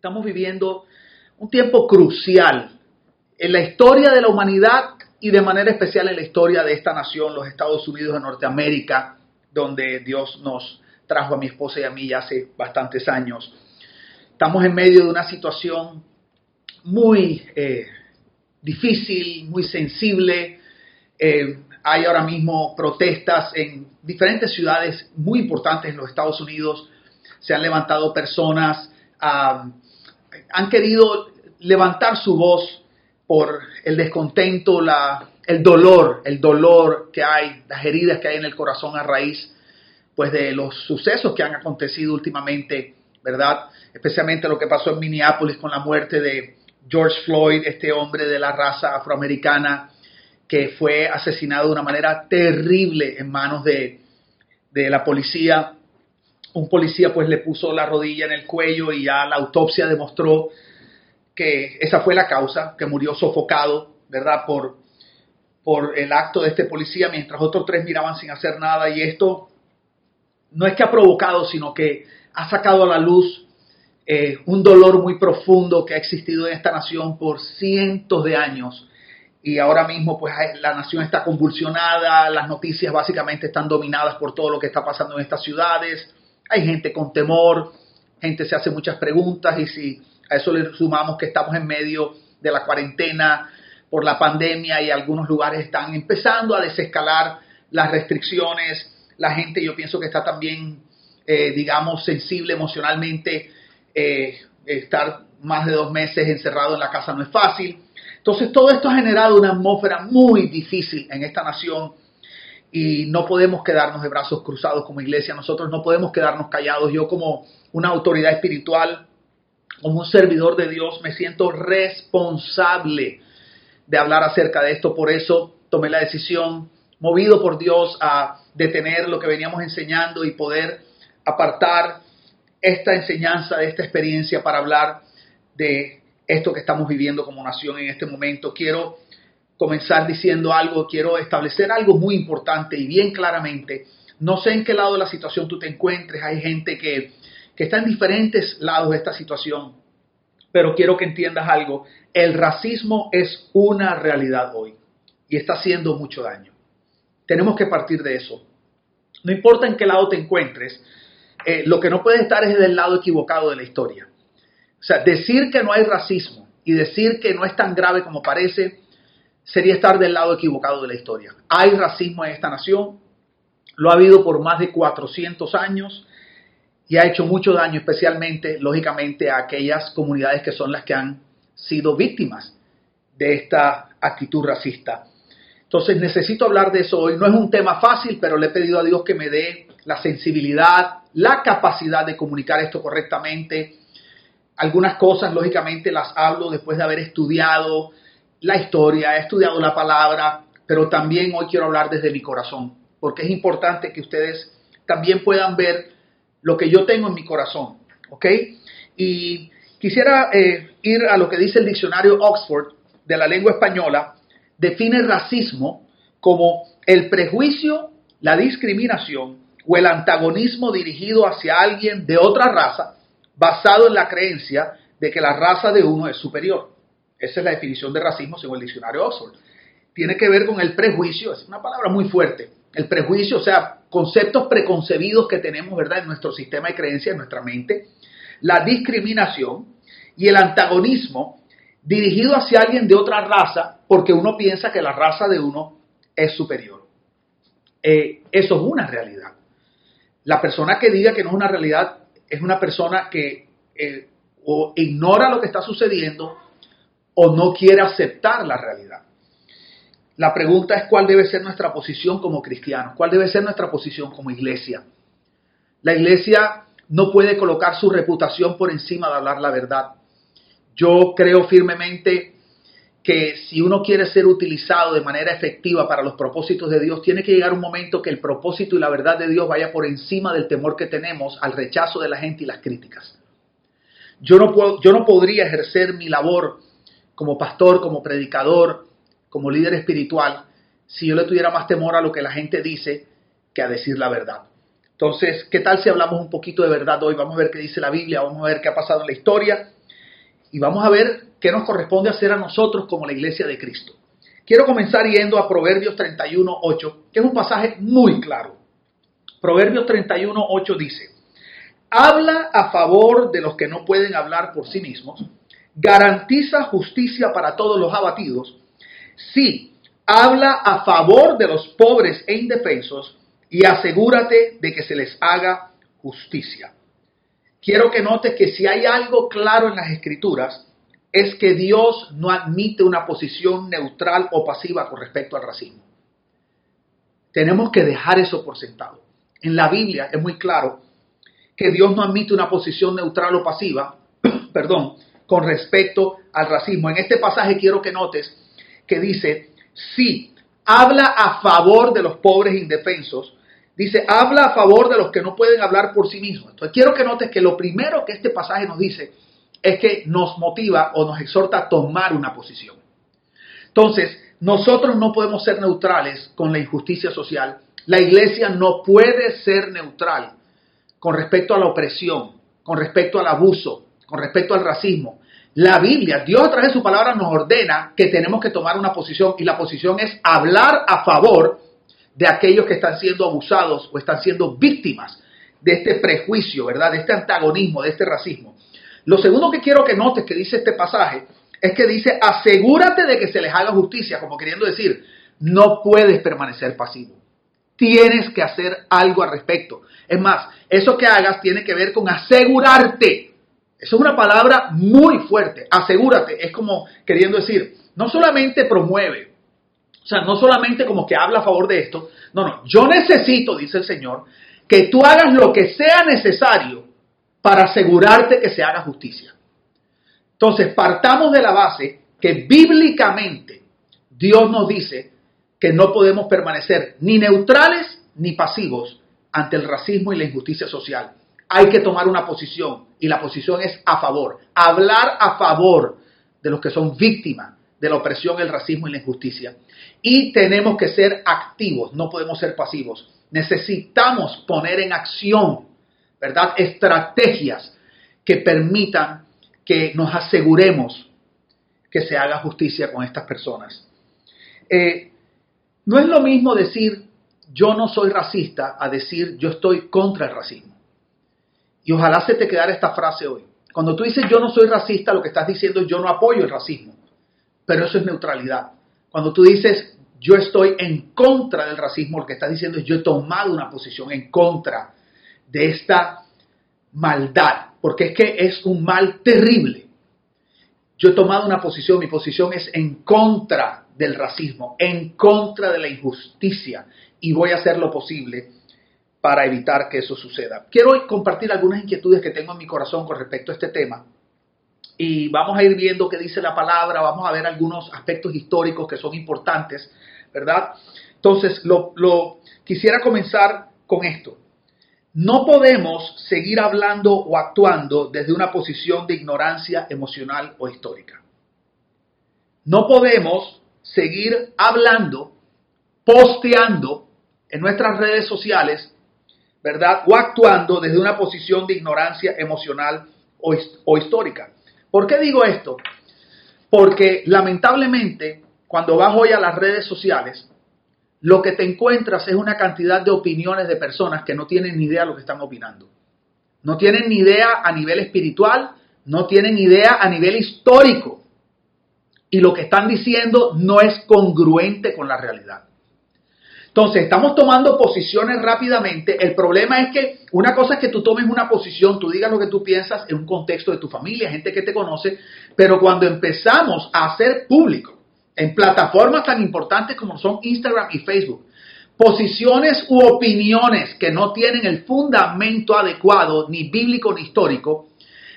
Estamos viviendo un tiempo crucial en la historia de la humanidad y de manera especial en la historia de esta nación, los Estados Unidos de Norteamérica, donde Dios nos trajo a mi esposa y a mí ya hace bastantes años. Estamos en medio de una situación muy difícil, muy sensible. Hay ahora mismo protestas en diferentes ciudades muy importantes en los Estados Unidos. Se han levantado personas, han querido levantar su voz por el descontento, el dolor que hay, las heridas que hay en el corazón a raíz pues de los sucesos que han acontecido últimamente, ¿verdad? Especialmente lo que pasó en Minneapolis con la muerte de George Floyd, este hombre de la raza afroamericana que fue asesinado de una manera terrible en manos de la policía. Un policía pues le puso la rodilla en el cuello y ya la autopsia demostró que esa fue la causa, que murió sofocado, ¿verdad? Por el acto de este policía, mientras otros tres miraban sin hacer nada. Y esto no es que ha provocado, sino que ha sacado a la luz un dolor muy profundo que ha existido en esta nación por cientos de años. Y ahora mismo pues la nación está convulsionada, las noticias básicamente están dominadas por todo lo que está pasando en estas ciudades. Hay gente con temor, gente se hace muchas preguntas, y si a eso le sumamos que estamos en medio de la cuarentena por la pandemia y algunos lugares están empezando a desescalar las restricciones, la gente yo pienso que está también, sensible emocionalmente. Estar más de 2 meses encerrado en la casa no es fácil. Entonces todo esto ha generado una atmósfera muy difícil en esta nación y no podemos quedarnos de brazos cruzados como iglesia. Nosotros no podemos quedarnos callados. Yo como una autoridad espiritual, como un servidor de Dios, me siento responsable de hablar acerca de esto. Por eso tomé la decisión, movido por Dios, a detener lo que veníamos enseñando y poder apartar esta enseñanza, de esta experiencia para hablar de esto que estamos viviendo como nación en este momento. Quiero comenzar diciendo algo, quiero establecer algo muy importante y bien claramente. No sé en qué lado de la situación tú te encuentres, hay gente que está en diferentes lados de esta situación, pero quiero que entiendas algo. El racismo es una realidad hoy y está haciendo mucho daño. Tenemos que partir de eso. No importa en qué lado te encuentres, lo que no puede estar es del lado equivocado de la historia. O sea, decir que no hay racismo y decir que no es tan grave como parece sería estar del lado equivocado de la historia. Hay racismo en esta nación, lo ha habido por más de 400 años y ha hecho mucho daño, especialmente, lógicamente, a aquellas comunidades que son las que han sido víctimas de esta actitud racista. Entonces, necesito hablar de eso hoy. No es un tema fácil, pero le he pedido a Dios que me dé la sensibilidad, la capacidad de comunicar esto correctamente. Algunas cosas, lógicamente, las hablo después de haber estudiado la historia, he estudiado la palabra, pero también hoy quiero hablar desde mi corazón, porque es importante que ustedes también puedan ver lo que yo tengo en mi corazón, ¿ok? Y quisiera ir a lo que dice el diccionario Oxford de la lengua española. Define racismo como el prejuicio, la discriminación o el antagonismo dirigido hacia alguien de otra raza basado en la creencia de que la raza de uno es superior. Esa es la definición de racismo según el diccionario Oxford. Tiene que ver con el prejuicio, es una palabra muy fuerte. El prejuicio, o sea, conceptos preconcebidos que tenemos, ¿verdad?, en nuestro sistema de creencias, en nuestra mente. La discriminación y el antagonismo dirigido hacia alguien de otra raza porque uno piensa que la raza de uno es superior. Eso es una realidad. La persona que diga que no es una realidad es una persona que o ignora lo que está sucediendo o no quiere aceptar la realidad. La pregunta es cuál debe ser nuestra posición como cristianos, cuál debe ser nuestra posición como iglesia. La iglesia no puede colocar su reputación por encima de hablar la verdad. Yo creo firmemente que si uno quiere ser utilizado de manera efectiva para los propósitos de Dios, tiene que llegar un momento que el propósito y la verdad de Dios vaya por encima del temor que tenemos al rechazo de la gente y las críticas. Yo no podría ejercer mi labor como pastor, como predicador, como líder espiritual, si yo le tuviera más temor a lo que la gente dice que a decir la verdad. Entonces, ¿qué tal si hablamos un poquito de verdad hoy? Vamos a ver qué dice la Biblia, vamos a ver qué ha pasado en la historia y vamos a ver qué nos corresponde hacer a nosotros como la iglesia de Cristo. Quiero comenzar yendo a Proverbios 31:8, que es un pasaje muy claro. Proverbios 31:8 dice: habla a favor de los que no pueden hablar por sí mismos, garantiza justicia para todos los abatidos. Sí, habla a favor de los pobres e indefensos y asegúrate de que se les haga justicia. Quiero que notes que si hay algo claro en las Escrituras, es que Dios no admite una posición neutral o pasiva con respecto al racismo. Tenemos que dejar eso por sentado. En la Biblia es muy claro que Dios no admite una posición neutral o pasiva, con respecto al racismo. En este pasaje quiero que notes que dice, sí, habla a favor de los pobres indefensos. Dice, habla a favor de los que no pueden hablar por sí mismos. Entonces quiero que notes que lo primero que este pasaje nos dice es que nos motiva o nos exhorta a tomar una posición. Entonces, nosotros no podemos ser neutrales con la injusticia social. La iglesia no puede ser neutral con respecto a la opresión, con respecto al abuso, con respecto al racismo. La Biblia, Dios a través de su palabra nos ordena que tenemos que tomar una posición, y la posición es hablar a favor de aquellos que están siendo abusados o están siendo víctimas de este prejuicio, ¿verdad? De este antagonismo, de este racismo. Lo segundo que quiero que notes que dice este pasaje es que dice, asegúrate de que se les haga justicia, como queriendo decir, no puedes permanecer pasivo. Tienes que hacer algo al respecto. Es más, eso que hagas tiene que ver con asegurarte. Esa es una palabra muy fuerte. Asegúrate. Es como queriendo decir, no solamente promueve, o sea, no solamente como que habla a favor de esto. No, yo necesito, dice el Señor, que tú hagas lo que sea necesario para asegurarte que se haga justicia. Entonces, partamos de la base que bíblicamente Dios nos dice que no podemos permanecer ni neutrales ni pasivos ante el racismo y la injusticia social. Hay que tomar una posición, y la posición es a favor. Hablar a favor de los que son víctimas de la opresión, el racismo y la injusticia. Y tenemos que ser activos, no podemos ser pasivos. Necesitamos poner en acción, ¿verdad?, estrategias que permitan que nos aseguremos que se haga justicia con estas personas. No es lo mismo decir yo no soy racista a decir yo estoy contra el racismo. Y ojalá se te quedara esta frase hoy. Cuando tú dices yo no soy racista, lo que estás diciendo es yo no apoyo el racismo. Pero eso es neutralidad. Cuando tú dices yo estoy en contra del racismo, lo que estás diciendo es yo he tomado una posición en contra de esta maldad, porque es que es un mal terrible. Yo he tomado una posición, mi posición es en contra del racismo, en contra de la injusticia, y voy a hacer lo posible para evitar que eso suceda. Quiero compartir algunas inquietudes que tengo en mi corazón con respecto a este tema, y vamos a ir viendo qué dice la palabra, vamos a ver algunos aspectos históricos que son importantes, ¿verdad? Entonces, quisiera comenzar con esto. No podemos seguir hablando o actuando desde una posición de ignorancia emocional o histórica. No podemos seguir hablando, posteando en nuestras redes sociales, ¿verdad?, o actuando desde una posición de ignorancia emocional o histórica. ¿Por qué digo esto? Porque lamentablemente, cuando vas hoy a las redes sociales, lo que te encuentras es una cantidad de opiniones de personas que no tienen ni idea de lo que están opinando. No tienen ni idea a nivel espiritual, no tienen idea a nivel histórico. Y lo que están diciendo no es congruente con la realidad. Entonces, estamos tomando posiciones rápidamente. El problema es que una cosa es que tú tomes una posición, tú digas lo que tú piensas en un contexto de tu familia, gente que te conoce, pero cuando empezamos a hacer público, en plataformas tan importantes como son Instagram y Facebook, posiciones u opiniones que no tienen el fundamento adecuado, ni bíblico ni histórico,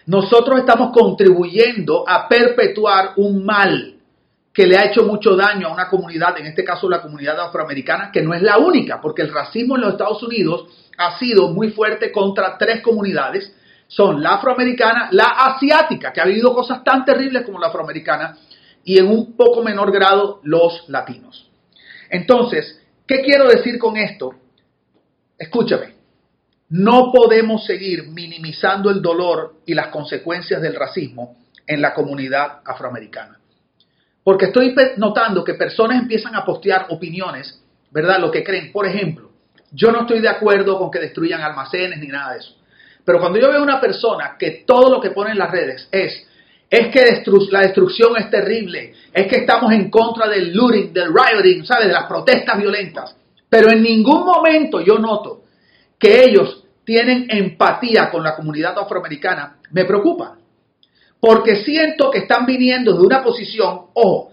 nosotros estamos contribuyendo a perpetuar un mal que le ha hecho mucho daño a una comunidad, en este caso la comunidad afroamericana, que no es la única, porque el racismo en los Estados Unidos ha sido muy fuerte contra tres comunidades, son la afroamericana, la asiática, que ha vivido cosas tan terribles como la afroamericana, y en un poco menor grado los latinos. Entonces, ¿qué quiero decir con esto? Escúchame, no podemos seguir minimizando el dolor y las consecuencias del racismo en la comunidad afroamericana. Porque estoy notando que personas empiezan a postear opiniones, ¿verdad? Lo que creen. Por ejemplo, yo no estoy de acuerdo con que destruyan almacenes ni nada de eso. Pero cuando yo veo a una persona que todo lo que pone en las redes es que la destrucción es terrible, es que estamos en contra del looting, del rioting, ¿sabes? De las protestas violentas. Pero en ningún momento yo noto que ellos tienen empatía con la comunidad afroamericana. Me preocupa, porque siento que están viniendo de una posición, ojo,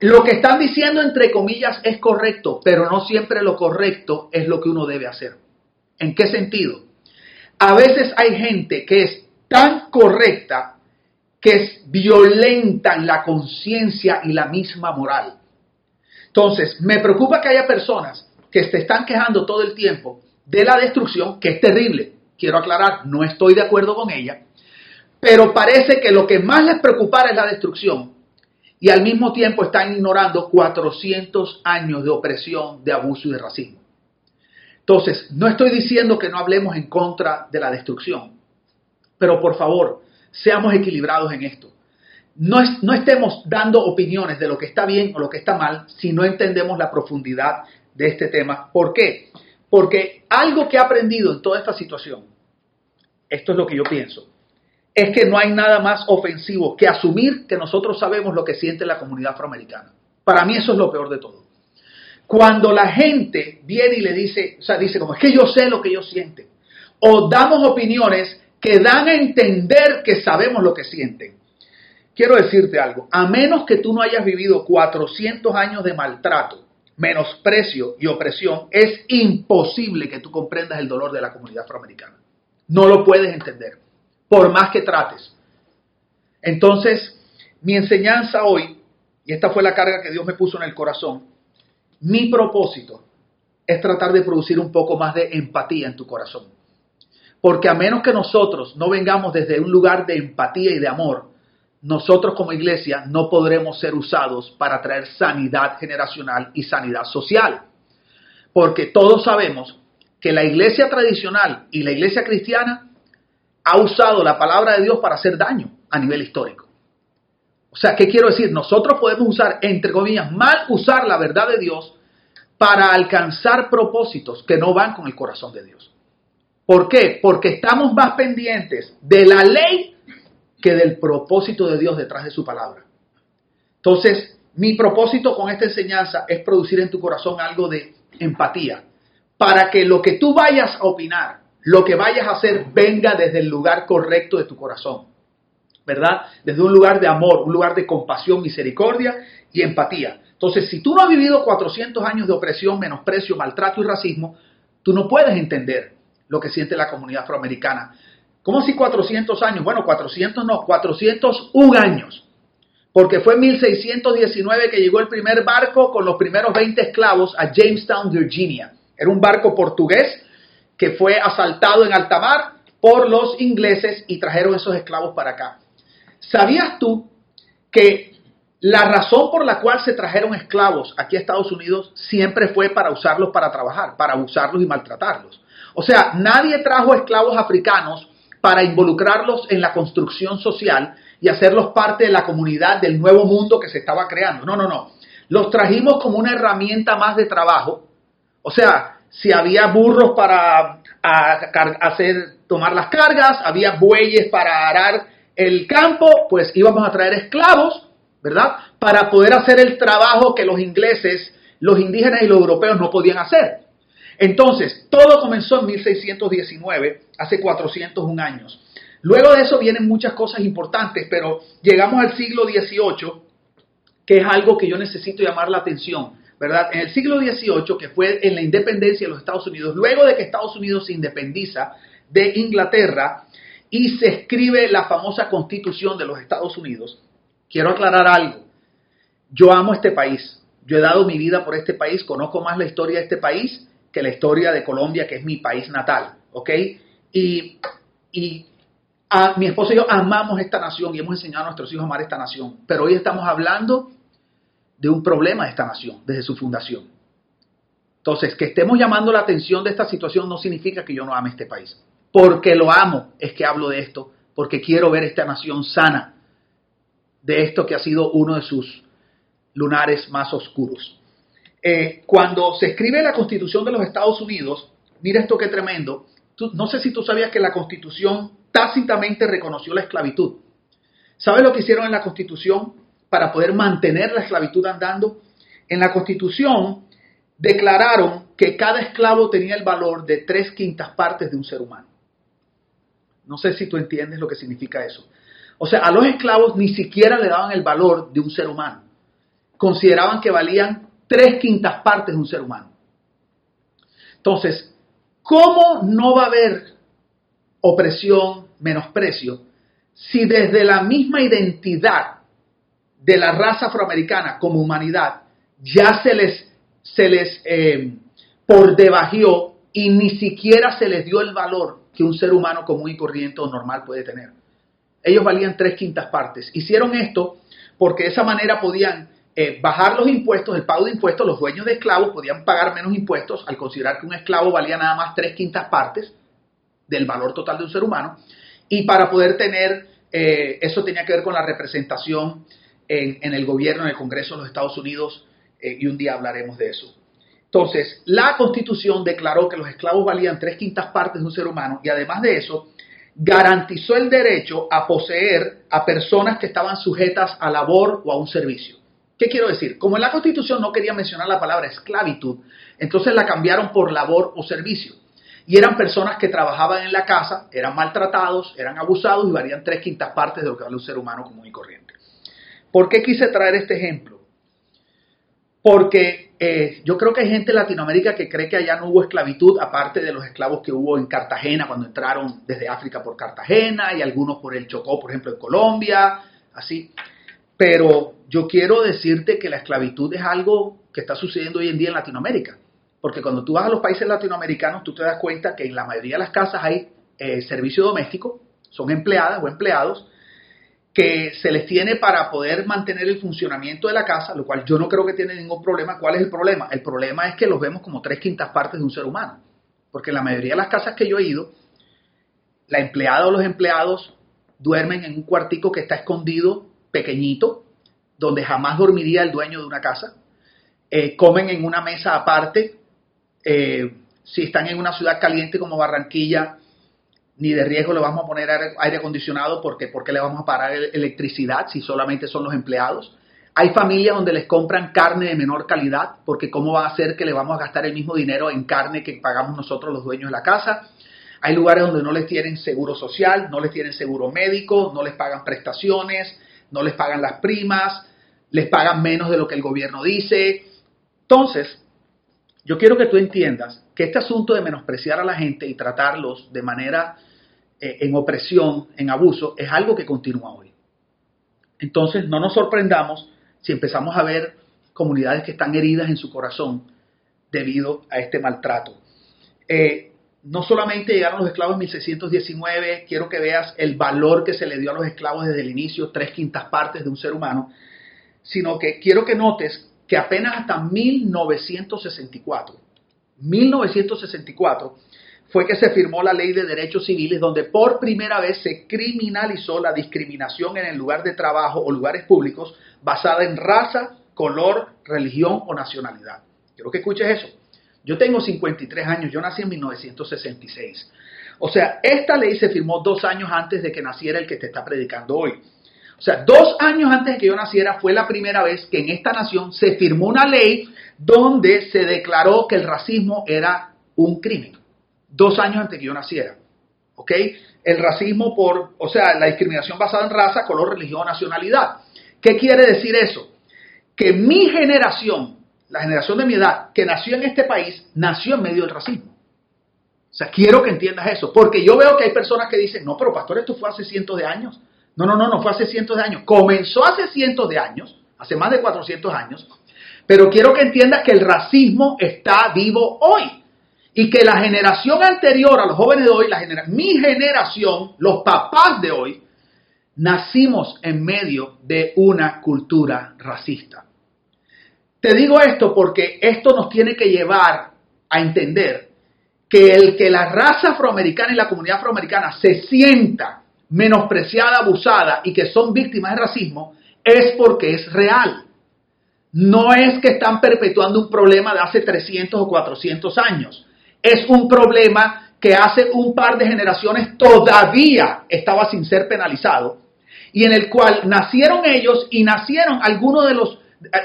lo que están diciendo entre comillas es correcto, pero no siempre lo correcto es lo que uno debe hacer. ¿En qué sentido? A veces hay gente que es tan correcta que violentan la conciencia y la misma moral. Entonces, me preocupa que haya personas que se están quejando todo el tiempo de la destrucción, que es terrible. Quiero aclarar, no estoy de acuerdo con ella, pero parece que lo que más les preocupa es la destrucción y al mismo tiempo están ignorando 400 años de opresión, de abuso y de racismo. Entonces, no estoy diciendo que no hablemos en contra de la destrucción, pero por favor, seamos equilibrados en esto. No estemos dando opiniones de lo que está bien o lo que está mal si no entendemos la profundidad de este tema. ¿Por qué? Porque algo que he aprendido en toda esta situación, esto es lo que yo pienso, es que no hay nada más ofensivo que asumir que nosotros sabemos lo que siente la comunidad afroamericana. Para mí eso es lo peor de todo. Cuando la gente viene y le dice, o sea, dice como, es que yo sé lo que ellos sienten. O damos opiniones que dan a entender que sabemos lo que sienten. Quiero decirte algo, a menos que tú no hayas vivido 400 años de maltrato, menosprecio y opresión, es imposible que tú comprendas el dolor de la comunidad afroamericana. No lo puedes entender, por más que trates. Entonces, mi enseñanza hoy, y esta fue la carga que Dios me puso en el corazón, mi propósito es tratar de producir un poco más de empatía en tu corazón. Porque a menos que nosotros no vengamos desde un lugar de empatía y de amor, nosotros como iglesia no podremos ser usados para traer sanidad generacional y sanidad social. Porque todos sabemos que la iglesia tradicional y la iglesia cristiana ha usado la palabra de Dios para hacer daño a nivel histórico. O sea, ¿qué quiero decir? Nosotros podemos usar, entre comillas, mal usar la verdad de Dios para alcanzar propósitos que no van con el corazón de Dios. ¿Por qué? Porque estamos más pendientes de la ley que del propósito de Dios detrás de su palabra. Entonces, mi propósito con esta enseñanza es producir en tu corazón algo de empatía, para que lo que tú vayas a opinar, lo que vayas a hacer, venga desde el lugar correcto de tu corazón, ¿verdad? Desde un lugar de amor, un lugar de compasión, misericordia y empatía. Entonces, si tú no has vivido 400 años de opresión, menosprecio, maltrato y racismo, tú no puedes entender lo que siente la comunidad afroamericana. ¿Cómo si 400 años? Bueno, 400 no, 401 años. Porque fue en 1619 que llegó el primer barco con los primeros 20 esclavos a Jamestown, Virginia. Era un barco portugués que fue asaltado en alta mar por los ingleses y trajeron esos esclavos para acá. ¿Sabías tú que la razón por la cual se trajeron esclavos aquí a Estados Unidos siempre fue para usarlos para trabajar, para abusarlos y maltratarlos? O sea, nadie trajo esclavos africanos para involucrarlos en la construcción social y hacerlos parte de la comunidad del nuevo mundo que se estaba creando. No. Los trajimos como una herramienta más de trabajo. O sea, si había burros para tomar las cargas, había bueyes para arar el campo, pues íbamos a traer esclavos, ¿verdad? Para poder hacer el trabajo que los ingleses, los indígenas y los europeos no podían hacer. Entonces, todo comenzó en 1619, hace 401 años. Luego de eso vienen muchas cosas importantes, pero llegamos al siglo XVIII, que es algo que yo necesito llamar la atención, ¿verdad? En el siglo XVIII, que fue en la independencia de los Estados Unidos, luego de que Estados Unidos se independiza de Inglaterra y se escribe la famosa Constitución de los Estados Unidos, quiero aclarar algo. Yo amo este país, yo he dado mi vida por este país, conozco más la historia de este país que la historia de Colombia, que es mi país natal, ¿ok? Y mi esposa y yo amamos esta nación y hemos enseñado a nuestros hijos a amar esta nación, pero hoy estamos hablando de un problema de esta nación, desde su fundación. Entonces, que estemos llamando la atención de esta situación no significa que yo no ame este país. Porque lo amo es que hablo de esto, porque quiero ver esta nación sana, de esto que ha sido uno de sus lunares más oscuros. Cuando se escribe la Constitución de los Estados Unidos, mira esto qué tremendo, no sé si tú sabías que la Constitución tácitamente reconoció la esclavitud. ¿Sabes lo que hicieron en la Constitución para poder mantener la esclavitud andando? En la Constitución declararon que cada esclavo tenía el valor de 3/5 partes de un ser humano. No sé si tú entiendes lo que significa eso. O sea, a los esclavos ni siquiera le daban el valor de un ser humano. Consideraban que valían 3/5 partes de un ser humano. Entonces, ¿cómo no va a haber opresión, menosprecio, si desde la misma identidad de la raza afroamericana como humanidad ya se les por debajió y ni siquiera se les dio el valor que un ser humano común y corriente o normal puede tener? Ellos valían 3/5 partes. Hicieron esto porque de esa manera podían bajar los impuestos, el pago de impuestos. Los dueños de esclavos podían pagar menos impuestos al considerar que un esclavo valía nada más 3/5 partes del valor total de un ser humano. Y para poder tener, eso tenía que ver con la representación en el gobierno, en el Congreso de los Estados Unidos, y un día hablaremos de eso. Entonces, la Constitución declaró que los esclavos valían 3/5 partes de un ser humano y además de eso, garantizó el derecho a poseer a personas que estaban sujetas a labor o a un servicio. ¿Qué quiero decir? Como en la Constitución no quería mencionar la palabra esclavitud, entonces la cambiaron por labor o servicio. Y eran personas que trabajaban en la casa, eran maltratados, eran abusados y valían 3/5 partes de lo que vale un ser humano común y corriente. ¿Por qué quise traer este ejemplo? Porque yo creo que hay gente en Latinoamérica que cree que allá no hubo esclavitud, aparte de los esclavos que hubo en Cartagena cuando entraron desde África por Cartagena y algunos por el Chocó, por ejemplo, en Colombia, así. Pero yo quiero decirte que la esclavitud es algo que está sucediendo hoy en día en Latinoamérica. Porque cuando tú vas a los países latinoamericanos, tú te das cuenta que en la mayoría de las casas hay servicio doméstico, son empleadas o empleados, que se les tiene para poder mantener el funcionamiento de la casa, lo cual yo no creo que tiene ningún problema. ¿Cuál es el problema? El problema es que los vemos como 3/5 partes de un ser humano. Porque en la mayoría de las casas que yo he ido, la empleada o los empleados duermen en un cuartico que está escondido, pequeñito, donde jamás dormiría el dueño de una casa. Comen en una mesa aparte. Si están en una ciudad caliente como Barranquilla, ni de riesgo le vamos a poner aire acondicionado porque le vamos a parar electricidad si solamente son los empleados. Hay familias donde les compran carne de menor calidad porque cómo va a ser que le vamos a gastar el mismo dinero en carne que pagamos nosotros los dueños de la casa. Hay lugares donde no les tienen seguro social, no les tienen seguro médico, no les pagan prestaciones, no les pagan las primas, les pagan menos de lo que el gobierno dice. Entonces, yo quiero que tú entiendas que este asunto de menospreciar a la gente y tratarlos de manera en opresión, en abuso, es algo que continúa hoy. Entonces, no nos sorprendamos si empezamos a ver comunidades que están heridas en su corazón debido a este maltrato. No solamente llegaron los esclavos en 1619, quiero que veas el valor que se le dio a los esclavos desde el inicio, 3/5 partes de un ser humano, sino que quiero que notes que apenas hasta 1964 fue que se firmó la Ley de Derechos Civiles, donde por primera vez se criminalizó la discriminación en el lugar de trabajo o lugares públicos basada en raza, color, religión o nacionalidad. Quiero que escuches eso. Yo tengo 53 años, yo nací en 1966. O sea, esta ley se firmó 2 años antes de que naciera el que te está predicando hoy. O sea, 2 años antes de que yo naciera fue la primera vez que en esta nación se firmó una ley donde se declaró que el racismo era un crimen. 2 años antes de que yo naciera. ¿Ok? El racismo la discriminación basada en raza, color, religión, nacionalidad. ¿Qué quiere decir eso? Que mi generación, la generación de mi edad, que nació en este país, nació en medio del racismo. O sea, quiero que entiendas eso. Porque yo veo que hay personas que dicen, no, pero pastor, esto fue hace cientos de años. No, fue hace cientos de años. Comenzó hace cientos de años, hace más de 400 años, pero quiero que entiendas que el racismo está vivo hoy y que la generación anterior a los jóvenes de hoy, mi generación, los papás de hoy, nacimos en medio de una cultura racista. Te digo esto porque esto nos tiene que llevar a entender que el que la raza afroamericana y la comunidad afroamericana se sienta menospreciada, abusada y que son víctimas de racismo, es porque es real. No es que están perpetuando un problema de hace 300 o 400 años. Es un problema que hace un par de generaciones todavía estaba sin ser penalizado y en el cual nacieron ellos y nacieron algunos de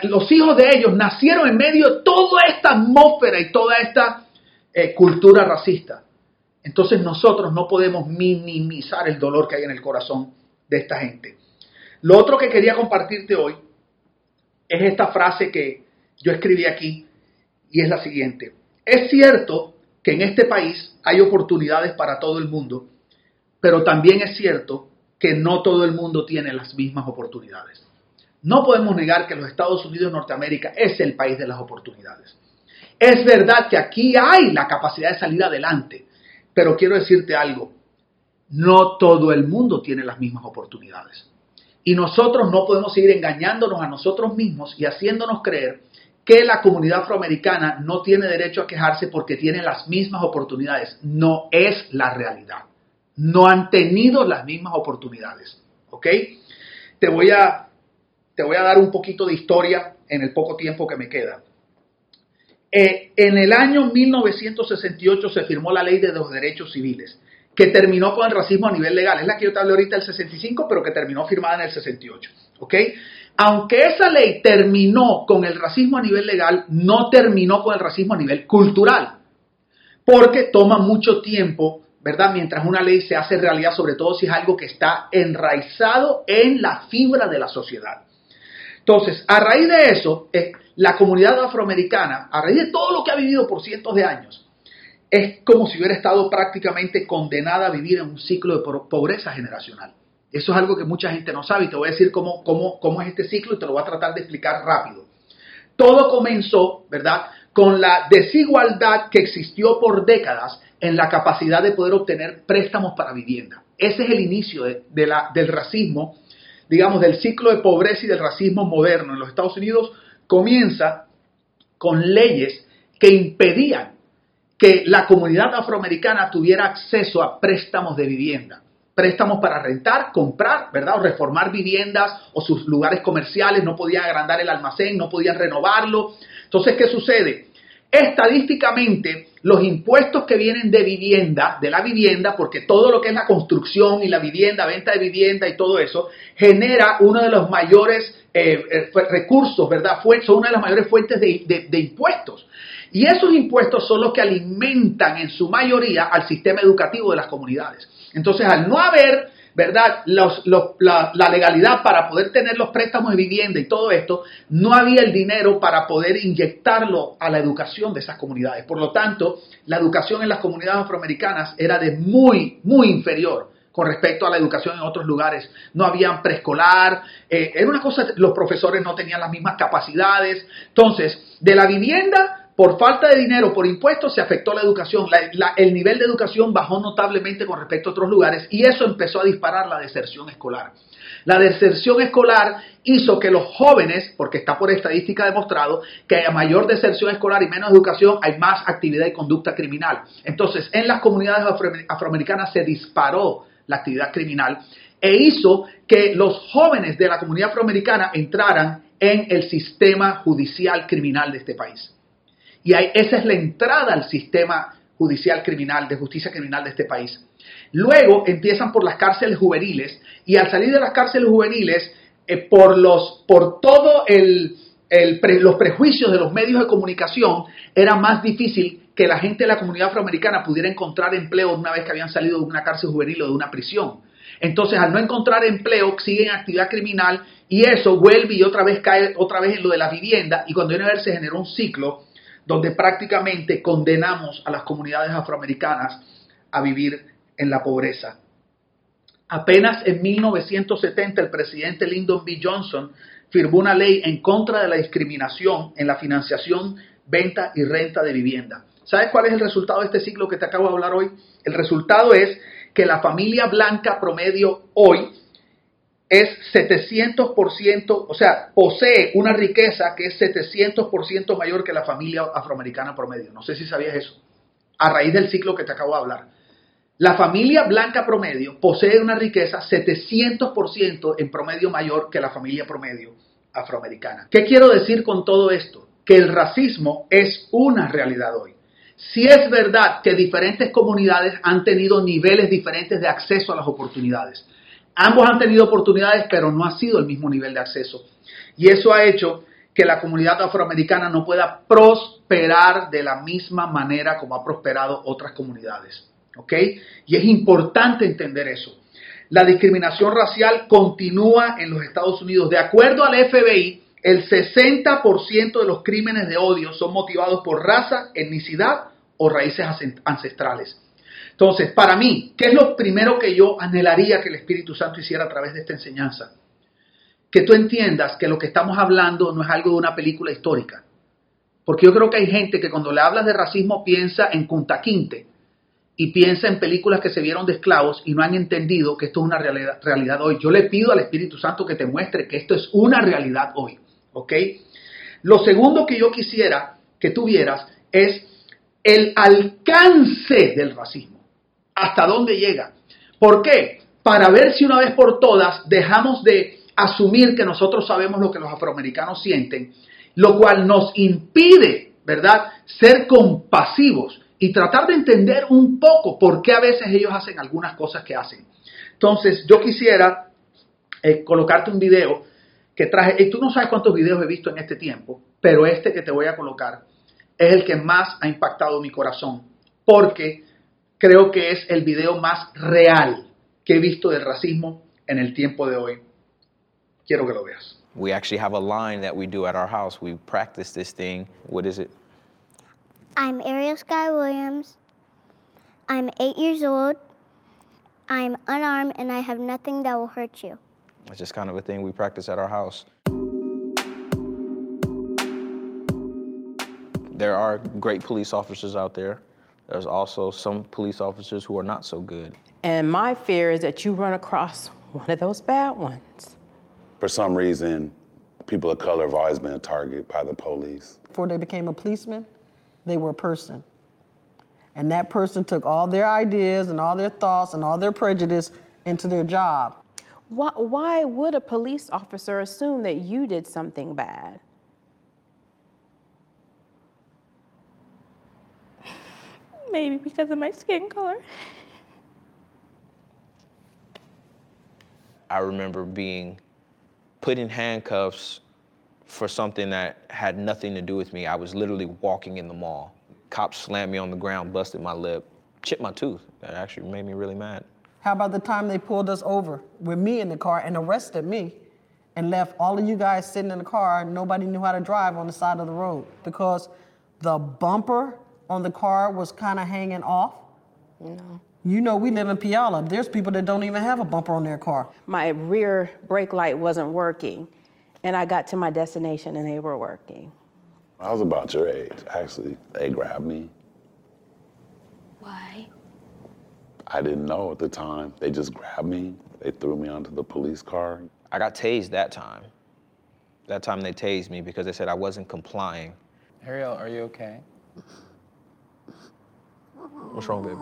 los hijos de ellos, nacieron en medio de toda esta atmósfera y toda esta cultura racista. Entonces nosotros no podemos minimizar el dolor que hay en el corazón de esta gente. Lo otro que quería compartirte hoy es esta frase que yo escribí aquí y es la siguiente. Es cierto que en este país hay oportunidades para todo el mundo, pero también es cierto que no todo el mundo tiene las mismas oportunidades. No podemos negar que los Estados Unidos de Norteamérica es el país de las oportunidades. Es verdad que aquí hay la capacidad de salir adelante, pero quiero decirte algo, no todo el mundo tiene las mismas oportunidades. Y nosotros no podemos seguir engañándonos a nosotros mismos y haciéndonos creer que la comunidad afroamericana no tiene derecho a quejarse porque tiene las mismas oportunidades. No es la realidad. No han tenido las mismas oportunidades. ¿Ok? Te voy a dar un poquito de historia en el poco tiempo que me queda. En el año 1968 se firmó la Ley de los Derechos Civiles, que terminó con el racismo a nivel legal. Es la que yo te hablé ahorita del 65, pero que terminó firmada en el 68. ¿Ok? Aunque esa ley terminó con el racismo a nivel legal, no terminó con el racismo a nivel cultural. Porque toma mucho tiempo, ¿verdad? Mientras una ley se hace realidad, sobre todo si es algo que está enraizado en la fibra de la sociedad. Entonces, a raíz de eso, la comunidad afroamericana, a raíz de todo lo que ha vivido por cientos de años, es como si hubiera estado prácticamente condenada a vivir en un ciclo de pobreza generacional. Eso es algo que mucha gente no sabe y te voy a decir cómo es este ciclo y te lo voy a tratar de explicar rápido. Todo comenzó, ¿verdad?, con la desigualdad que existió por décadas en la capacidad de poder obtener préstamos para vivienda. Ese es el inicio del racismo, digamos, del ciclo de pobreza y del racismo moderno en los Estados Unidos. Comienza con leyes que impedían que la comunidad afroamericana tuviera acceso a préstamos de vivienda. Préstamos para rentar, comprar, ¿verdad? O reformar viviendas o sus lugares comerciales, no podían agrandar el almacén, no podían renovarlo. Entonces, ¿qué sucede? Estadísticamente, los impuestos que vienen de la vivienda, porque todo lo que es la construcción y la vivienda, venta de vivienda y todo eso, genera uno de los mayores recursos, ¿verdad? Son una de las mayores fuentes de impuestos. Y esos impuestos son los que alimentan en su mayoría al sistema educativo de las comunidades. Entonces, al no haber, ¿verdad?, la legalidad para poder tener los préstamos de vivienda y todo esto, no había el dinero para poder inyectarlo a la educación de esas comunidades. Por lo tanto, la educación en las comunidades afroamericanas era de muy, muy inferior con respecto a la educación en otros lugares. No había preescolar, era una cosa, los profesores no tenían las mismas capacidades. Entonces, de la vivienda, por falta de dinero, por impuestos, se afectó la educación. El nivel de educación bajó notablemente con respecto a otros lugares y eso empezó a disparar la deserción escolar. La deserción escolar hizo que los jóvenes, porque está por estadística demostrado, que a mayor deserción escolar y menos educación hay más actividad y conducta criminal. Entonces, en las comunidades afroamericanas se disparó la actividad criminal e hizo que los jóvenes de la comunidad afroamericana entraran en el sistema judicial criminal de este país. Y esa es la entrada al sistema judicial criminal, de justicia criminal de este país. Luego empiezan por las cárceles juveniles y al salir de las cárceles juveniles, por todos los prejuicios de los medios de comunicación, era más difícil que la gente de la comunidad afroamericana pudiera encontrar empleo una vez que habían salido de una cárcel juvenil o de una prisión. Entonces, al no encontrar empleo, siguen actividad criminal y eso vuelve y cae otra vez en lo de la vivienda y cuando viene a ver se generó un ciclo donde prácticamente condenamos a las comunidades afroamericanas a vivir en la pobreza. Apenas en 1970 el presidente Lyndon B. Johnson firmó una ley en contra de la discriminación en la financiación, venta y renta de vivienda. ¿Sabes cuál es el resultado de este ciclo que te acabo de hablar hoy? El resultado es que la familia blanca promedio hoy es 700%, o sea, posee una riqueza que es 700% mayor que la familia afroamericana promedio. No sé si sabías eso, a raíz del ciclo que te acabo de hablar. La familia blanca promedio posee una riqueza 700% en promedio mayor que la familia promedio afroamericana. ¿Qué quiero decir con todo esto? Que el racismo es una realidad hoy. Si es verdad que diferentes comunidades han tenido niveles diferentes de acceso a las oportunidades. Ambos han tenido oportunidades, pero no ha sido el mismo nivel de acceso. Y eso ha hecho que la comunidad afroamericana no pueda prosperar de la misma manera como ha prosperado otras comunidades. ¿OK? Y es importante entender eso. La discriminación racial continúa en los Estados Unidos. De acuerdo al FBI, el 60% de los crímenes de odio son motivados por raza, etnicidad o raíces ancestrales. Entonces, para mí, ¿qué es lo primero que yo anhelaría que el Espíritu Santo hiciera a través de esta enseñanza? Que tú entiendas que lo que estamos hablando no es algo de una película histórica. Porque yo creo que hay gente que cuando le hablas de racismo piensa en Kunta Kinte. Y piensa en películas que se vieron de esclavos y no han entendido que esto es una realidad hoy. Yo le pido al Espíritu Santo que te muestre que esto es una realidad hoy. ¿OK? Lo segundo que yo quisiera que tú vieras es el alcance del racismo. ¿Hasta dónde llega? ¿Por qué? Para ver si una vez por todas dejamos de asumir que nosotros sabemos lo que los afroamericanos sienten, lo cual nos impide, ¿verdad?, ser compasivos. Y tratar de entender un poco por qué a veces ellos hacen algunas cosas que hacen. Entonces, yo quisiera colocarte un video que traje. Y tú no sabes cuántos videos he visto en este tiempo, pero este que te voy a colocar es el que más ha impactado mi corazón. Porque creo que es el video más real que he visto del racismo en el tiempo de hoy. Quiero que lo veas. We actually have a line that we do at our house. We practice this thing. What is it? I'm Ariel Sky Williams. I'm 8 years old. I'm unarmed and I have nothing that will hurt you. It's just kind of a thing we practice at our house. There are great police officers out there. There's also some police officers who are not so good. And my fear is that you run across one of those bad ones. For some reason, people of color have always been a target by the police. Before they became a policeman, they were a person. And that person took all their ideas and all their thoughts and all their prejudice into their job. Why would a police officer assume that you did something bad? Maybe because of my skin color. I remember being put in handcuffs for something that had nothing to do with me. I was literally walking in the mall. Cops slammed me on the ground, busted my lip, chipped my tooth. That actually made me really mad. How about the time they pulled us over with me in the car and arrested me and left all of you guys sitting in the car? Nobody knew how to drive on the side of the road because the bumper on the car was kind of hanging off. No. You know, we live in Puyallup. There's people that don't even have a bumper on their car. My rear brake light wasn't working. And I got to my destination and they were working. I was about your age, actually. They grabbed me. Why? I didn't know at the time. They just grabbed me. They threw me onto the police car. I got tased that time. That time they tased me because they said I wasn't complying. Ariel, are you okay? What's wrong, baby?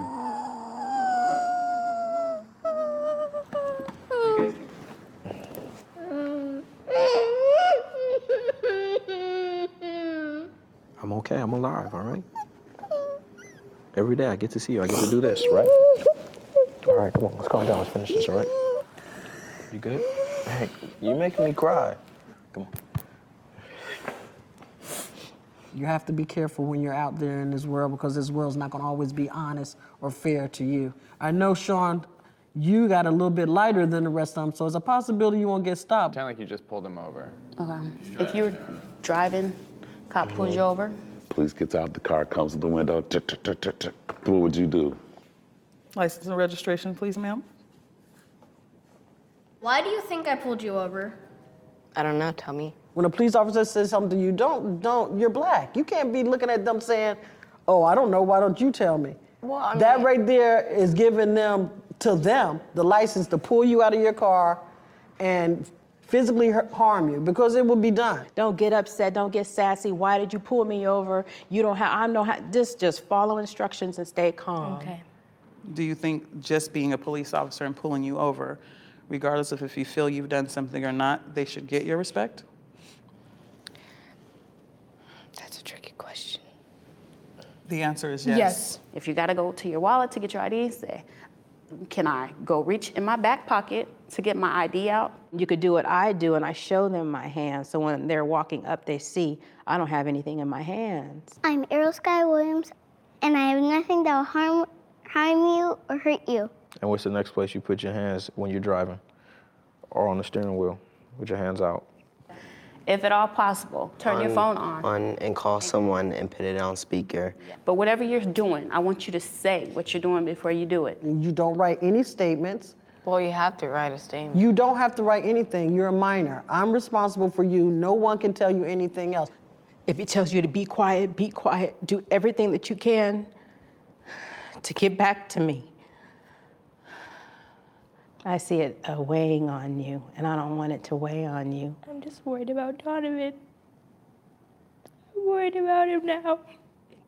I'm okay, I'm alive, all right? Every day I get to see you, I get to do this, right? All right, come on, let's calm down, let's finish this, all right? You good? Hey, you're making me cry. Come on. You have to be careful when you're out there in this world because this world's not gonna always be honest or fair to you. I know, Sean, you got a little bit lighter than the rest of them, so it's a possibility you won't get stopped. Sound like you just pulled them over. Okay, if you were driving, cop pulls you over. Police gets out the car, comes to the window. What would you do? License and registration, please, ma'am. Why do you think I pulled you over? I don't know, tell me. When a police officer says something to you, don't, you're black. You can't be looking at them saying, oh, I don't know, why don't you tell me? Well, I mean, that right there is giving them the license to pull you out of your car and physically harm you, because it will be done. Don't get upset, don't get sassy. Why did you pull me over? You don't have, I know how, just follow instructions and stay calm. Okay. do you think just being a police officer and pulling you over, regardless of if you feel you've done something or not, they should get your respect? That's a tricky question. The answer is yes. Yes. If you gotta go to your wallet to get your ID, say, can I go reach in my back pocket to get my ID out? You could do what I do, and I show them my hands. So when they're walking up, they see I don't have anything in my hands. I'm Errol Sky Williams, and I have nothing that will harm you or hurt you. And what's the next place you put your hands when you're driving or on the steering wheel with your hands out? If at all possible, turn your phone on. And call someone and put it on speaker. But whatever you're doing, I want you to say what you're doing before you do it. You don't write any statements. Well, you have to write a statement. You don't have to write anything. You're a minor. I'm responsible for you. No one can tell you anything else. If it tells you to be quiet, do everything that you can to get back to me. I see it weighing on you, and I don't want it to weigh on you. I'm just worried about Donovan. I'm worried about him now.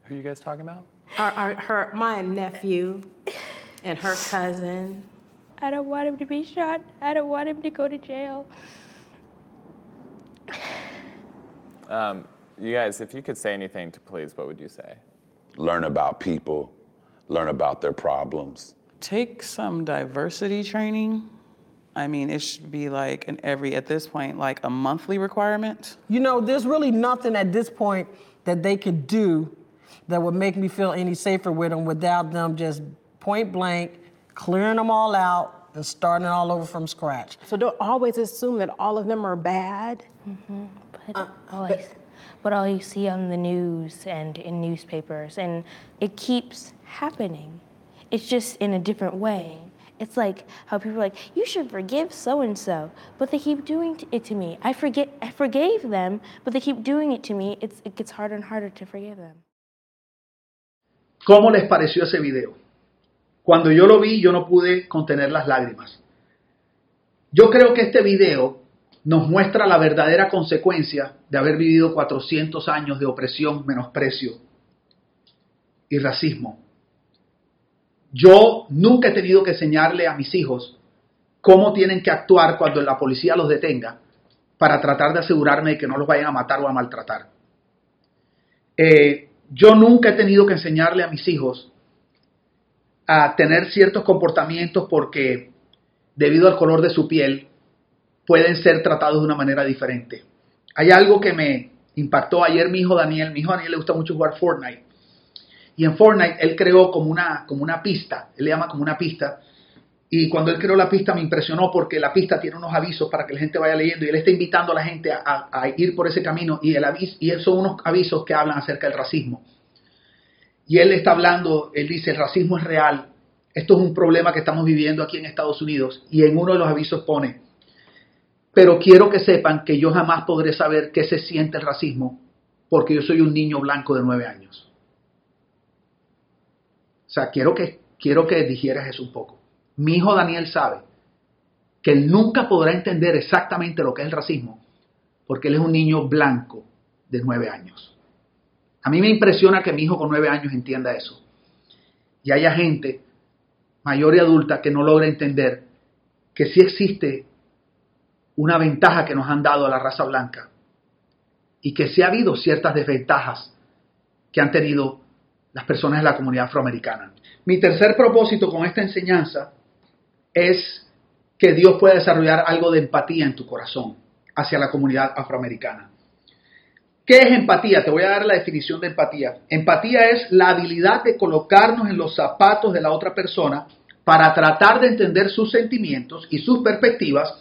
Who are you guys talking about? My nephew and her cousin. I don't want him to be shot. I don't want him to go to jail. You guys, if you could say anything to police, what would you say? Learn about people. Learn about their problems. Take some diversity training. I mean, it should be like at this point, like a monthly requirement. You know, there's really nothing at this point that they could do that would make me feel any safer with them without them just point blank, clearing them all out and starting all over from scratch. So don't always assume that all of them are bad. Mm-hmm. But all you see on the news and in newspapers, and it keeps happening. It's just in a different way. It's like how people are like, you should forgive so-and-so, but they keep doing it to me. I forgave them, but they keep doing it to me. It gets harder and harder to forgive them. ¿Cómo les pareció ese video? Cuando yo lo vi, yo no pude contener las lágrimas. Yo creo que este video nos muestra la verdadera consecuencia de haber vivido 400 años de opresión, menosprecio y racismo. Yo nunca he tenido que enseñarle a mis hijos cómo tienen que actuar cuando la policía los detenga para tratar de asegurarme de que no los vayan a matar o a maltratar. Yo nunca he tenido que enseñarle a mis hijos a tener ciertos comportamientos porque debido al color de su piel pueden ser tratados de una manera diferente. Hay algo que me impactó ayer mi hijo Daniel le gusta mucho jugar Fortnite. Y en Fortnite él creó como una pista, él le llama como una pista. Y cuando él creó la pista me impresionó porque la pista tiene unos avisos para que la gente vaya leyendo y él está invitando a la gente a ir por ese camino y son unos avisos que hablan acerca del racismo. Y él está hablando, él dice, el racismo es real, esto es un problema que estamos viviendo aquí en Estados Unidos. Y en uno de los avisos pone, pero quiero que sepan que yo jamás podré saber qué se siente el racismo porque yo soy un niño blanco de 9 años. O sea, quiero que digieras eso un poco. Mi hijo Daniel sabe que él nunca podrá entender exactamente lo que es el racismo porque él es un niño blanco de 9 años. A mí me impresiona que mi hijo con 9 años entienda eso. Y haya gente mayor y adulta que no logra entender que sí existe una ventaja que nos han dado a la raza blanca y que sí ha habido ciertas desventajas que han tenido las personas de la comunidad afroamericana. Mi tercer propósito con esta enseñanza es que Dios pueda desarrollar algo de empatía en tu corazón hacia la comunidad afroamericana. ¿Qué es empatía? Te voy a dar la definición de empatía. Empatía es la habilidad de colocarnos en los zapatos de la otra persona para tratar de entender sus sentimientos y sus perspectivas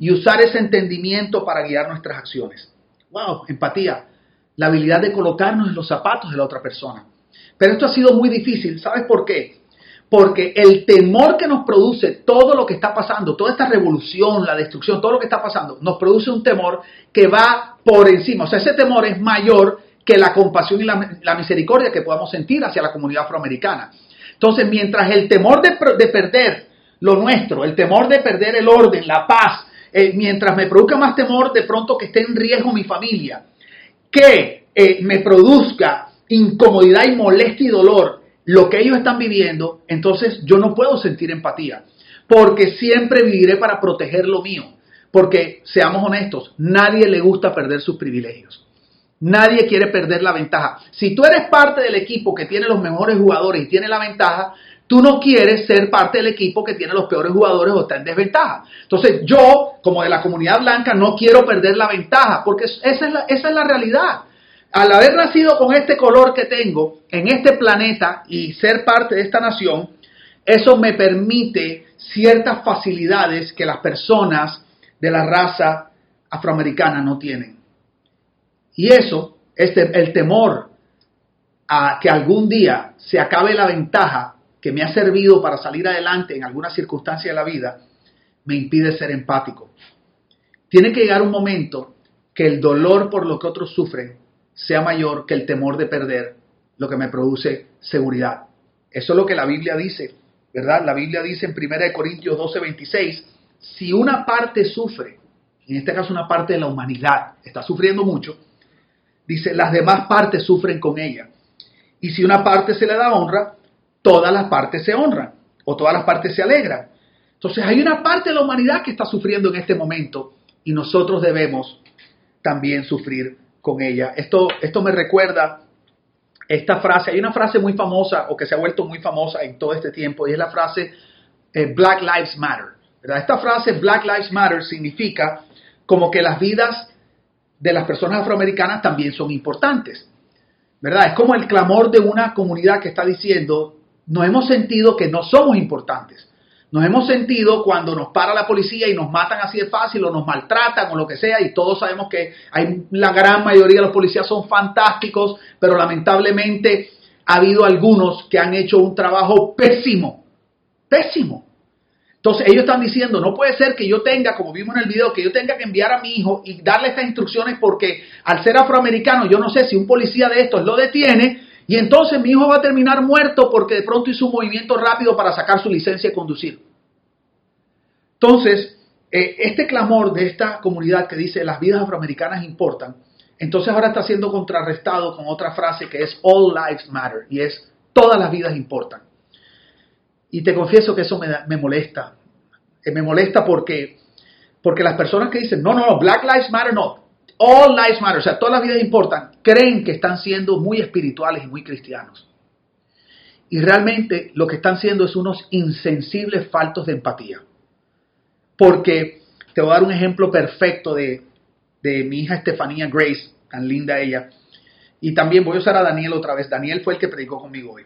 y usar ese entendimiento para guiar nuestras acciones. ¡Wow! Empatía. La habilidad de colocarnos en los zapatos de la otra persona. Pero esto ha sido muy difícil. ¿Sabes por qué? Porque el temor que nos produce todo lo que está pasando, toda esta revolución, la destrucción, todo lo que está pasando, nos produce un temor que va por encima. O sea, ese temor es mayor que la compasión y la misericordia que podamos sentir hacia la comunidad afroamericana. Entonces, mientras el temor de perder lo nuestro, el temor de perder el orden, la paz, mientras me produzca más temor de pronto que esté en riesgo mi familia, que me produzca incomodidad y molestia y dolor lo que ellos están viviendo, entonces yo no puedo sentir empatía, porque siempre viviré para proteger lo mío. Porque, seamos honestos, nadie le gusta perder sus privilegios. Nadie quiere perder la ventaja. Si tú eres parte del equipo que tiene los mejores jugadores y tiene la ventaja, tú no quieres ser parte del equipo que tiene los peores jugadores o está en desventaja. Entonces, yo, como de la comunidad blanca, no quiero perder la ventaja, porque esa es la realidad. Al haber nacido con este color que tengo en este planeta y ser parte de esta nación, eso me permite ciertas facilidades que las personas de la raza afroamericana no tienen. Y eso es el temor a que algún día se acabe la ventaja que me ha servido para salir adelante en alguna circunstancia de la vida, me impide ser empático. Tiene que llegar un momento que el dolor por lo que otros sufren sea mayor que el temor de perder lo que me produce seguridad. Eso es lo que la Biblia dice, ¿verdad? La Biblia dice en 1 Corintios 12:26, si una parte sufre, en este caso una parte de la humanidad está sufriendo mucho, dice, las demás partes sufren con ella. Y si una parte se le da honra, todas las partes se honran o todas las partes se alegran. Entonces hay una parte de la humanidad que está sufriendo en este momento y nosotros debemos también sufrir con ella. Esto me recuerda esta frase. Hay una frase muy famosa o que se ha vuelto muy famosa en todo este tiempo y es la frase Black Lives Matter, ¿verdad? Esta frase Black Lives Matter significa como que las vidas de las personas afroamericanas también son importantes, ¿verdad? Es como el clamor de una comunidad que está diciendo, nos hemos sentido que no somos importantes. Nos hemos sentido cuando nos para la policía y nos matan así de fácil o nos maltratan o lo que sea y todos sabemos que hay la gran mayoría de los policías son fantásticos, pero lamentablemente ha habido algunos que han hecho un trabajo pésimo, pésimo. Entonces ellos están diciendo, no puede ser que yo tenga, como vimos en el video, que yo tenga que enviar a mi hijo y darle estas instrucciones porque al ser afroamericano yo no sé si un policía de estos lo detiene. Y entonces mi hijo va a terminar muerto porque de pronto hizo un movimiento rápido para sacar su licencia de conducir. Entonces, este clamor de esta comunidad que dice las vidas afroamericanas importan, entonces ahora está siendo contrarrestado con otra frase que es All Lives Matter, y es todas las vidas importan. Y te confieso que eso me molesta. Me molesta porque las personas que dicen, no, Black Lives Matter, no. All lives matter, o sea, todas las vidas importan, creen que están siendo muy espirituales y muy cristianos. Y realmente lo que están siendo es unos insensibles faltos de empatía. Porque te voy a dar un ejemplo perfecto de mi hija Estefanía Grace, tan linda ella. Y también voy a usar a Daniel otra vez. Daniel fue el que predicó conmigo hoy.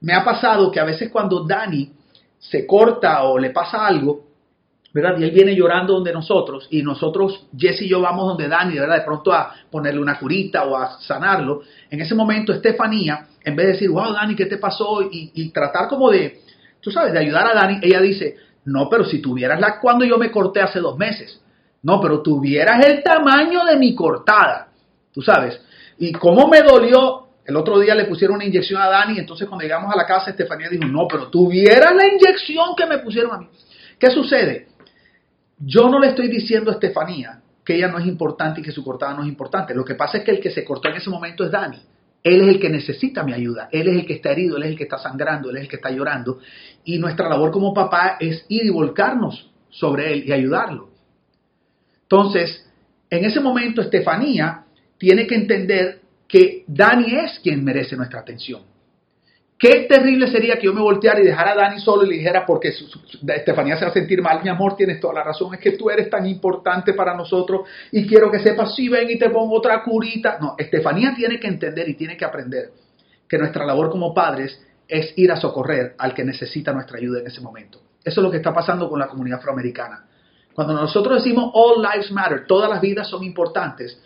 Me ha pasado que a veces cuando Dani se corta o le pasa algo, ¿verdad? Y él viene llorando donde nosotros, y nosotros, Jesse y yo, vamos donde Dani, ¿verdad? De pronto a ponerle una curita o a sanarlo. En ese momento, Estefanía, en vez de decir, wow, Dani, ¿qué te pasó? Y tratar como de, tú sabes, de ayudar a Dani, ella dice, no, pero si tuvieras cuando yo me corté hace 2 meses. No, pero tuvieras el tamaño de mi cortada, tú sabes. Y cómo me dolió, el otro día le pusieron una inyección a Dani, entonces cuando llegamos a la casa, Estefanía dijo, no, pero tuvieras la inyección que me pusieron a mí. ¿Qué sucede? Yo no le estoy diciendo a Estefanía que ella no es importante y que su cortada no es importante. Lo que pasa es que el que se cortó en ese momento es Dani. Él es el que necesita mi ayuda. Él es el que está herido, él es el que está sangrando, él es el que está llorando. Y nuestra labor como papá es ir y volcarnos sobre él y ayudarlo. Entonces, en ese momento Estefanía tiene que entender que Dani es quien merece nuestra atención. Qué terrible sería que yo me volteara y dejara a Dani solo y le dijera, porque Estefanía se va a sentir mal, mi amor, tienes toda la razón, es que tú eres tan importante para nosotros y quiero que sepas, sí, ven y te pongo otra curita. No, Estefanía tiene que entender y tiene que aprender que nuestra labor como padres es ir a socorrer al que necesita nuestra ayuda en ese momento. Eso es lo que está pasando con la comunidad afroamericana. Cuando nosotros decimos All Lives Matter, todas las vidas son importantes,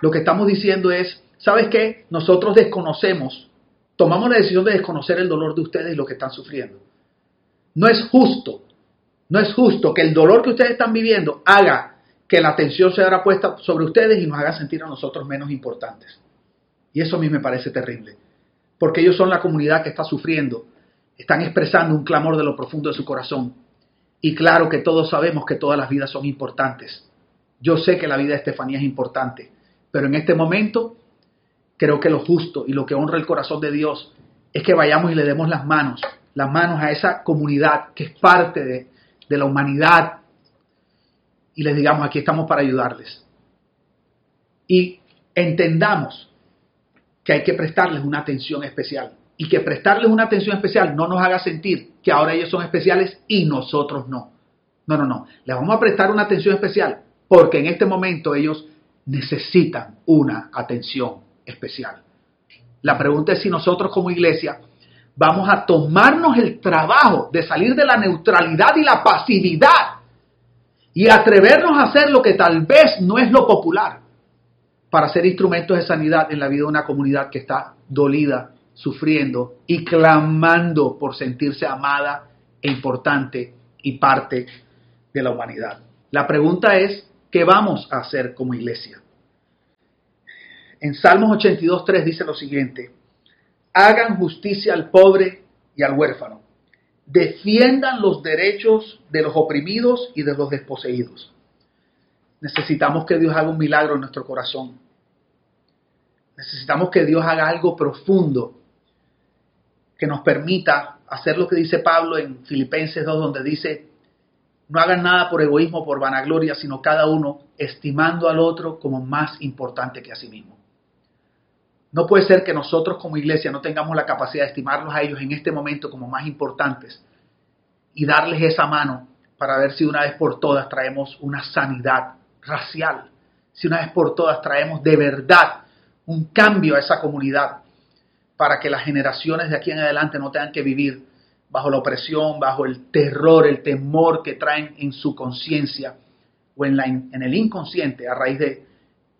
lo que estamos diciendo es, ¿sabes qué? Nosotros desconocemos. Tomamos la decisión de desconocer el dolor de ustedes y lo que están sufriendo. No es justo que el dolor que ustedes están viviendo haga que la atención se haga puesta sobre ustedes y nos haga sentir a nosotros menos importantes. Y eso a mí me parece terrible, porque ellos son la comunidad que está sufriendo, están expresando un clamor de lo profundo de su corazón. Y claro que todos sabemos que todas las vidas son importantes. Yo sé que la vida de Estefanía es importante, pero en este momento creo que lo justo y lo que honra el corazón de Dios es que vayamos y le demos las manos a esa comunidad que es parte de la humanidad, y les digamos, aquí estamos para ayudarles. Y entendamos que hay que prestarles una atención especial, y que prestarles una atención especial no nos haga sentir que ahora ellos son especiales y nosotros no. No, no, no. Les vamos a prestar una atención especial porque en este momento ellos necesitan una atención especial. La pregunta es si nosotros como iglesia vamos a tomarnos el trabajo de salir de la neutralidad y la pasividad y atrevernos a hacer lo que tal vez no es lo popular para ser instrumentos de sanidad en la vida de una comunidad que está dolida, sufriendo y clamando por sentirse amada e importante y parte de la humanidad. La pregunta es, ¿qué vamos a hacer como iglesia? En Salmos 82:3 dice lo siguiente: hagan justicia al pobre y al huérfano, defiendan los derechos de los oprimidos y de los desposeídos. Necesitamos que Dios haga un milagro en nuestro corazón. Necesitamos que Dios haga algo profundo que nos permita hacer lo que dice Pablo en Filipenses 2, donde dice: no hagan nada por egoísmo, por vanagloria, sino cada uno estimando al otro como más importante que a sí mismo. No puede ser que nosotros como iglesia no tengamos la capacidad de estimarlos a ellos en este momento como más importantes y darles esa mano para ver si una vez por todas traemos una sanidad racial, si una vez por todas traemos de verdad un cambio a esa comunidad para que las generaciones de aquí en adelante no tengan que vivir bajo la opresión, bajo el terror, el temor que traen en su conciencia o en el inconsciente a raíz de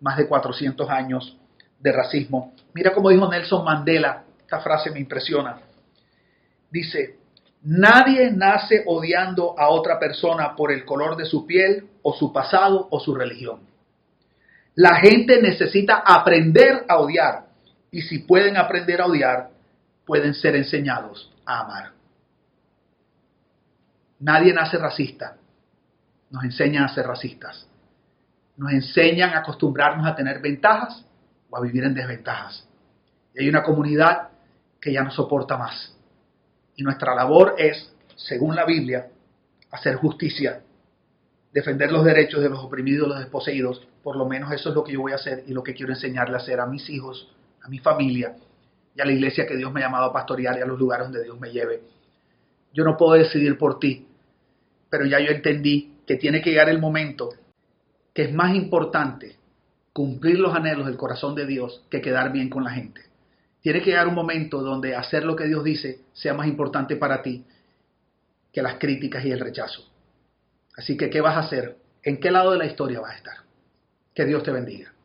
más de 400 años de racismo. Mira cómo dijo Nelson Mandela, esta frase me impresiona. Dice: nadie nace odiando a otra persona por el color de su piel o su pasado o su religión. La gente necesita aprender a odiar, y si pueden aprender a odiar, pueden ser enseñados a amar. Nadie nace racista. Nos enseñan a ser racistas. Nos enseñan a acostumbrarnos a tener ventajas o a vivir en desventajas. Y hay una comunidad que ya no soporta más. Y nuestra labor es, según la Biblia, hacer justicia, defender los derechos de los oprimidos y los desposeídos. Por lo menos eso es lo que yo voy a hacer y lo que quiero enseñarle a hacer a mis hijos, a mi familia y a la iglesia que Dios me ha llamado a pastorear y a los lugares donde Dios me lleve. Yo no puedo decidir por ti, pero ya yo entendí que tiene que llegar el momento que es más importante cumplir los anhelos del corazón de Dios que quedar bien con la gente. Tiene que llegar un momento donde hacer lo que Dios dice sea más importante para ti que las críticas y el rechazo. Así que, ¿qué vas a hacer? ¿En qué lado de la historia vas a estar? Que Dios te bendiga.